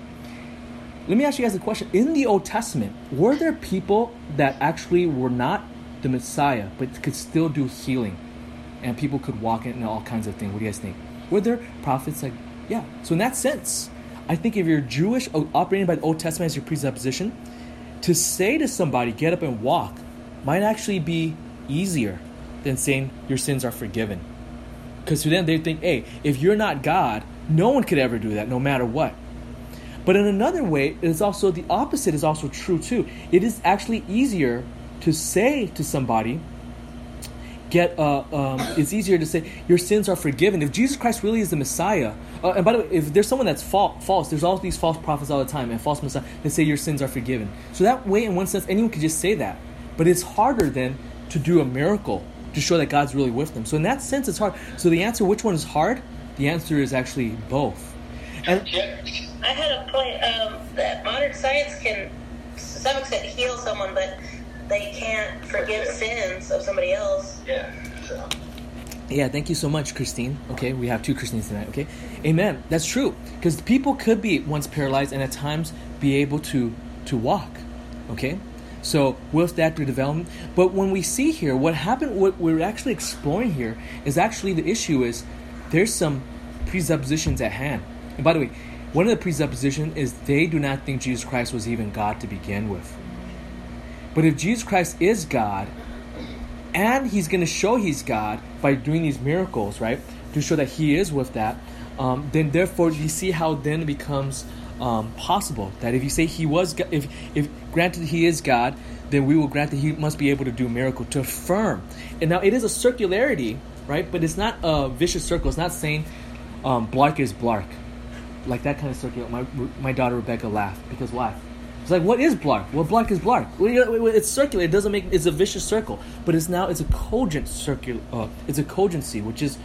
Let me ask you guys a question. In the Old Testament, were there people that actually were not the Messiah, but could still do healing? And people could walk in and all kinds of things. What do you guys think? Were there prophets like, yeah. So in that sense, I think if you're Jewish, operating by the Old Testament as your presupposition, to say to somebody, get up and walk, might actually be easier than saying your sins are forgiven. Because to them, they think, hey, if you're not God, no one could ever do that, no matter what. But in another way, it is also the opposite is also true too. It is actually easier to say to somebody, get, uh, um, it's easier to say your sins are forgiven. If Jesus Christ really is the Messiah, uh, and by the way, if there's someone that's fa- false, there's all these false prophets all the time and false messiahs that say your sins are forgiven. So that way, in one sense, anyone could just say that. But it's harder then to do a miracle to show that God's really with them. So in that sense, it's hard. So the answer, which one is hard? The answer is actually both. And I had a point um, that modern science can, to some extent, heal someone, but they can't forgive sins of somebody else. Yeah. So. Yeah, thank you so much, Christine. Okay, we have two Christines tonight, okay? Amen. That's true. Because people could be once paralyzed and at times be able to, to walk, okay? So with that through development. But when we see here, what happened, what we're actually exploring here is actually the issue is there's some presuppositions at hand. And by the way, one of the presuppositions is they do not think Jesus Christ was even God to begin with. But if Jesus Christ is God, and he's going to show he's God by doing these miracles, right, to show that he is with that, um, then therefore you see how then it becomes um, possible that if you say he was God, if, if granted he is God, then we will grant that he must be able to do a miracle to affirm. And now it is a circularity, right, but it's not a vicious circle. It's not saying um, blark is blark, like that kind of circle. My, my daughter Rebecca laughed because why? It's like, what is blark? Well, blark is blark. It's circular. It doesn't make. It's a vicious circle, but it's now it's a cogent circular. Uh, it's a cogency, which is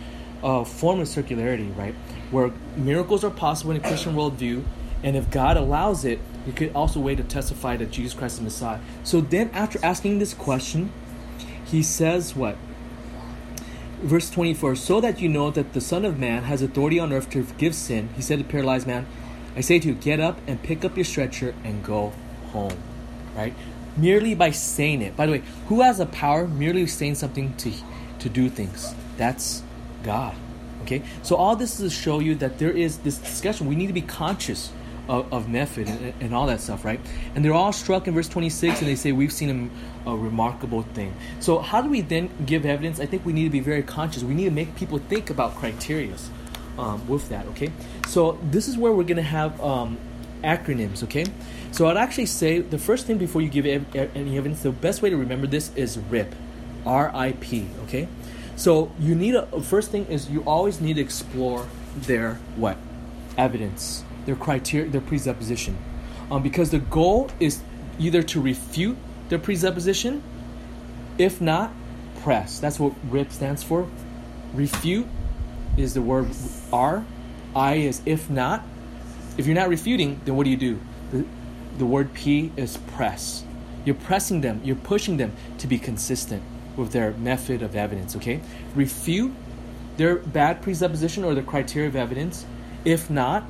a form of circularity, right? Where miracles are possible in a Christian worldview, and if God allows it, you could also way to testify that Jesus Christ is Messiah. So then, after asking this question, he says, "What?" Verse twenty-four. So that you know that the Son of Man has authority on earth to forgive sin, he said to the paralyzed man, I say to you, get up and pick up your stretcher and go home, right? Merely by saying it. By the way, who has the power merely saying something to to do things? That's God, okay? So all this is to show you that there is this discussion. We need to be conscious of, of method and, and all that stuff, right? And they're all struck in verse twenty-six, and they say, we've seen a, a remarkable thing. So how do we then give evidence? I think we need to be very conscious. We need to make people think about criteria. Um, with that, okay? So this is where we're going to have um, acronyms, okay? So I'd actually say the first thing before you give ev- ev- any evidence, the best way to remember this is RIP, R I P, okay? So you need a, first thing is you always need to explore their what? Evidence, their criteria, their presupposition. Um, because the goal is either to refute their presupposition, if not, press. That's what RIP stands for. Refute is the word R. I is if not. If you're not refuting, then what do you do? The, the word P is press. You're pressing them. You're pushing them to be consistent with their method of evidence, okay? Refute their bad presupposition or the criteria of evidence. If not,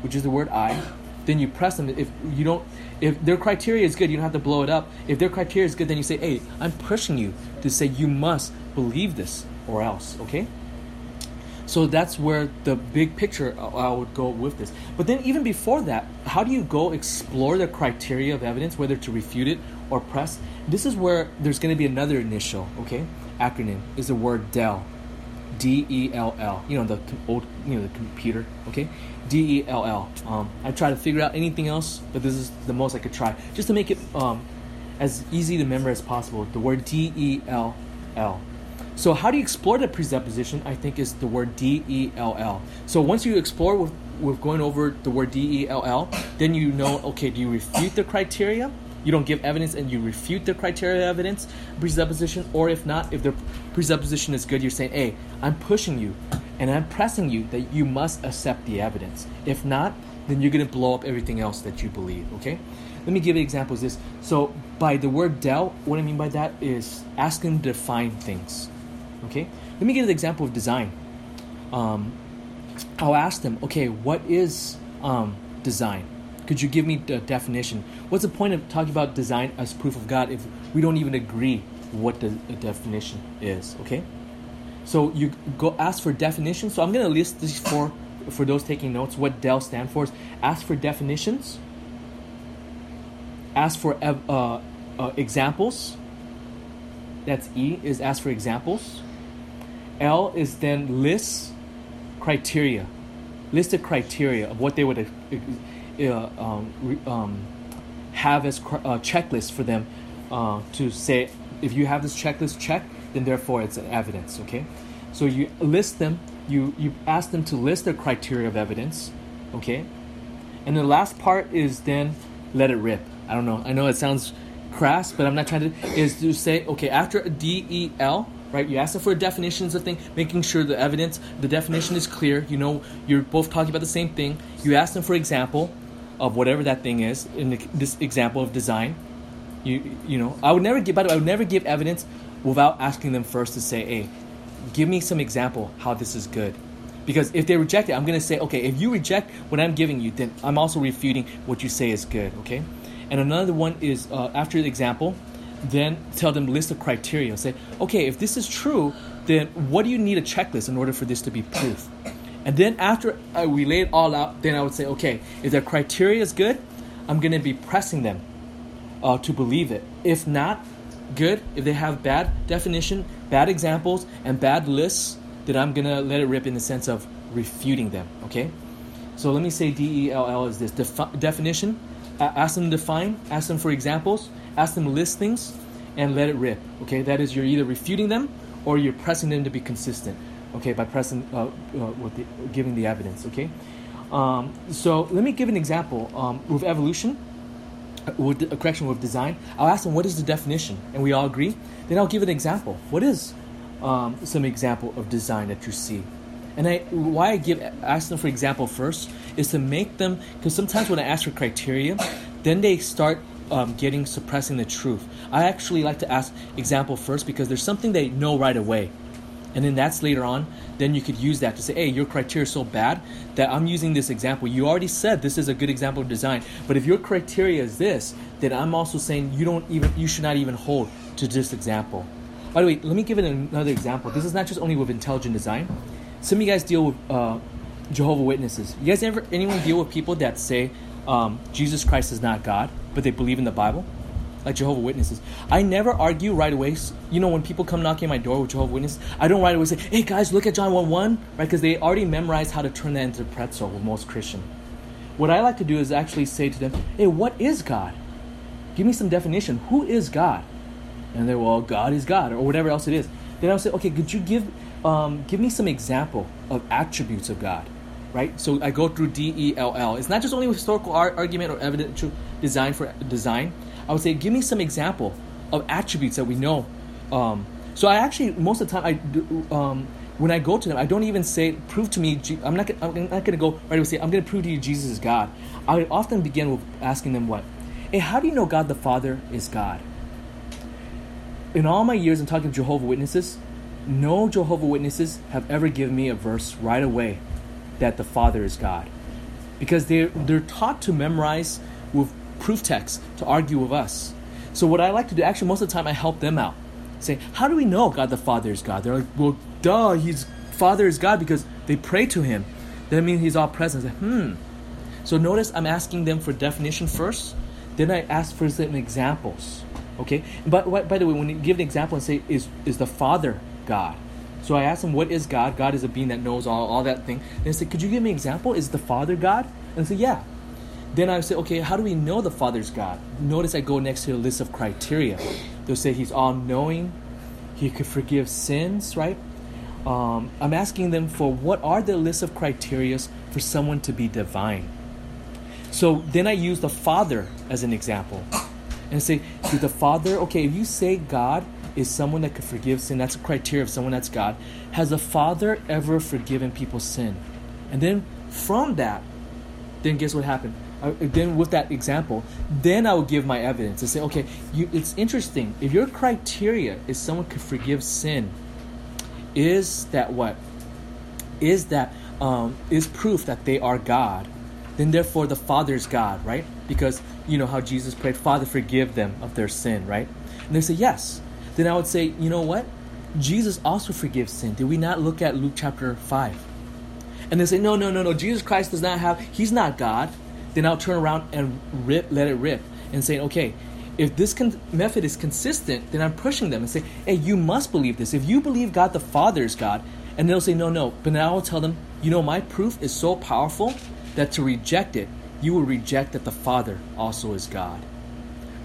which is the word I, then you press them. If you don't, if their criteria is good, you don't have to blow it up. If their criteria is good, then you say, hey, I'm pushing you to say you must believe this or else, okay? So that's where the big picture I would go with this. But then even before that, how do you go explore the criteria of evidence, whether to refute it or press? This is where there's going to be another initial, okay? Acronym is the word DELL, D E L L. You know, the old, you know, the computer, okay? D E L L. Um, I try to figure out anything else, but this is the most I could try, just to make it um, as easy to remember as possible. The word D E L L. So how do you explore the presupposition, I think, is the word D E L L. So once you explore with, with going over the word D E L L, then you know, okay, do you refute the criteria? You don't give evidence and you refute the criteria of evidence, presupposition, or if not, if the presupposition is good, you're saying, hey, I'm pushing you and I'm pressing you that you must accept the evidence. If not, then you're going to blow up everything else that you believe, okay? Let me give you examples of this. So by the word DELL, what I mean by that is ask them to define things. Okay, let me give an example of design. Um, I'll ask them, okay, what is um, design? Could you give me the definition? What's the point of talking about design as proof of God if we don't even agree what the, the definition is? Okay, so you go ask for definitions. So I'm going to list this for for those taking notes. What DELL stands for is ask for definitions, ask for ev- uh, uh, examples. That's E is ask for examples. L is then list criteria, list the criteria of what they would uh, um, um, have as uh, checklists for them uh, to say, if you have this checklist, check. then therefore it's an evidence, okay? So you list them, you, you ask them to list their criteria of evidence, okay? And the last part is then let it rip. I don't know, I know it sounds crass, but I'm not trying to, is to say, okay, after D E L, right, you ask them for definitions of things, making sure the evidence, the definition is clear, you know, you're both talking about the same thing. You ask them for example of whatever that thing is, in the, this example of design. You you know, I would never give, by the way, I would never give evidence without asking them first to say, hey, give me some example how this is good. Because if they reject it, I'm going to say, okay, if you reject what I'm giving you, then I'm also refuting what you say is good, okay? And another one is, uh, after the example, then tell them, list the criteria. Say, okay, if this is true, then what do you need a checklist in order for this to be proof? And then after I, we lay it all out, then I would say, okay, if their criteria is good, I'm going to be pressing them uh, to believe it. If not good, if they have bad definition, bad examples, and bad lists, that I'm going to let it rip in the sense of refuting them, okay? So let me say D E L L is this. Defi- definition, uh, ask them to define, ask them for examples, ask them to list things, and let it rip, okay? That is, you're either refuting them or you're pressing them to be consistent, okay, by pressing, uh, uh, with the, giving the evidence, okay? Um, so let me give an example. Um, with evolution, with the, a correction with design, I'll ask them, what is the definition? And we all agree. Then I'll give an example. What is Um, some example of design that you see? And I, why I give ask them for example first is to make them, because sometimes when I ask for criteria, then they start um, getting suppressing the truth. I actually like to ask example first because there's something they know right away, and then that's later on. Then you could use that to say, hey, your criteria is so bad that I'm using this example. You already said this is a good example of design, but if your criteria is this, then I'm also saying you don't even, you should not even hold to this example. By the way, let me give it another example. This is not just only with intelligent design. Some of you guys deal with uh, Jehovah's Witnesses. You guys ever, anyone deal with people that say um, Jesus Christ is not God, but they believe in the Bible? Like Jehovah's Witnesses. I never argue right away. You know, when people come knocking at my door with Jehovah's Witnesses, I don't right away say, hey guys, look at John one one, right? Because they already memorized how to turn that into pretzel with most Christian. What I like to do is actually say to them, hey, what is God? Give me some definition. Who is God? And they're, well, God is God, or whatever else it is. Then I'll say, okay, could you give um, give me some example of attributes of God, right? So I go through D E L L. It's not just only with historical art, argument or evidential design for design. I would say, give me some example of attributes that we know. Um, so I actually, most of the time, I do, um, when I go to them, I don't even say, prove to me, I'm not I'm not going to go right away say, I'm going to prove to you Jesus is God. I often begin with asking them what? Hey, how do you know God the Father is God? In all my years of talking to Jehovah's Witnesses, no Jehovah's Witnesses have ever given me a verse right away that the Father is God. Because they're, they're taught to memorize with proof texts to argue with us. So what I like to do, actually most of the time I help them out. Say, how do we know God the Father is God? They're like, well, duh, His Father is God because they pray to Him. That means He's all present. Like, hmm. So notice I'm asking them for definition first. Then I ask for certain examples. Okay, but by the way, when you give an example and say, is is the Father God? So I ask them, what is God? God is a being that knows all, all that thing. Then I say, could you give me an example? Is the Father God? And I say, yeah. Then I say, okay, how do we know the Father's God? Notice I go next to a list of criteria. They'll say He's all-knowing. He could forgive sins, right? Um, I'm asking them for what are the list of criteria for someone to be divine. So then I use the Father as an example. And say, to the Father, okay, if you say God is someone that could forgive sin, that's a criteria of someone that's God. Has the Father ever forgiven people's sin? And then from that, then guess what happened? I, then with that example, then I will give my evidence and say, okay, you, it's interesting. If your criteria is someone could forgive sin, is that what? Is that um, is proof that they are God? Then therefore the Father is God, right? Because you know how Jesus prayed, Father, forgive them of their sin, right? And they say, yes. Then I would say, you know what? Jesus also forgives sin. Did we not look at Luke chapter five? And they say, no, no, no, no. Jesus Christ does not have, He's not God. Then I'll turn around and rip, let it rip and say, okay, if this con- method is consistent, then I'm pushing them and say, hey, you must believe this. If you believe God the Father is God, and they'll say, no, no. But now I'll tell them, you know, my proof is so powerful that to reject it, you will reject that the Father also is God.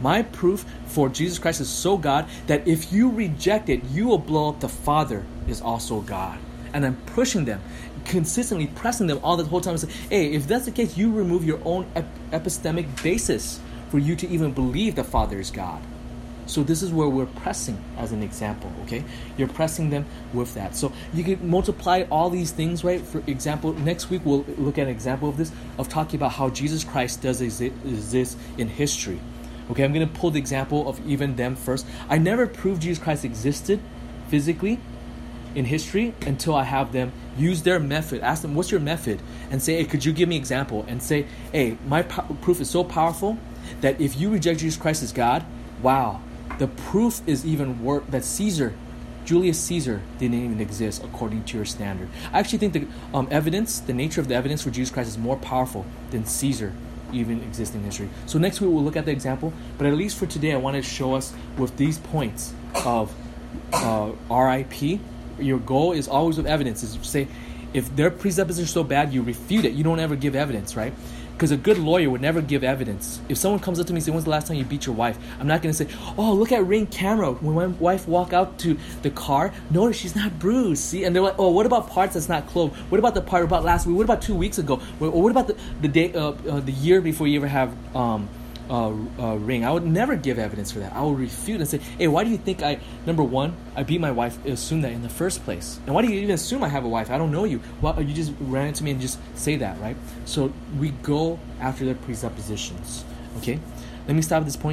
My proof for Jesus Christ is so God that if you reject it, you will blow up the Father is also God. And I'm pushing them, consistently pressing them all the whole time. And say, hey, if that's the case, you remove your own ep- epistemic basis for you to even believe the Father is God. So this is where we're pressing as an example, okay? You're pressing them with that. So you can multiply all these things, right? For example, next week we'll look at an example of this, of talking about how Jesus Christ does exist in history. Okay, I'm going to pull the example of even them first. I never proved Jesus Christ existed physically in history until I have them use their method. Ask them, what's your method? And say, hey, could you give me an example? And say, hey, my po- proof is so powerful that if you reject Jesus Christ as God, wow, the proof is even worse, that Caesar, Julius Caesar, didn't even exist according to your standard. I actually think the um, evidence, the nature of the evidence for Jesus Christ is more powerful than Caesar even existing in history. So next week we'll look at the example, but at least for today I want to show us with these points of uh, R I P, your goal is always with evidence, is to say if their presupposition is so bad, you refute it. You don't ever give evidence, right? Because a good lawyer would never give evidence. If someone comes up to me and says, when's the last time you beat your wife? I'm not going to say, oh, look at Ring camera. When my wife walked out to the car, notice she's not bruised, see? And they're like, oh, what about parts that's not clove? What about the part about last week? What about two weeks ago? Or what about the, the day, uh, uh, the year before you ever have um, uh, uh, Ring? I would never give evidence for that. I would refute and say, hey, why do you think I, number one, I beat my wife, assume that in the first place? And why do you even assume I have a wife? I don't know you. Well, you just ran into me and just say that, right? So we go after their presuppositions, okay? Let me stop at this point.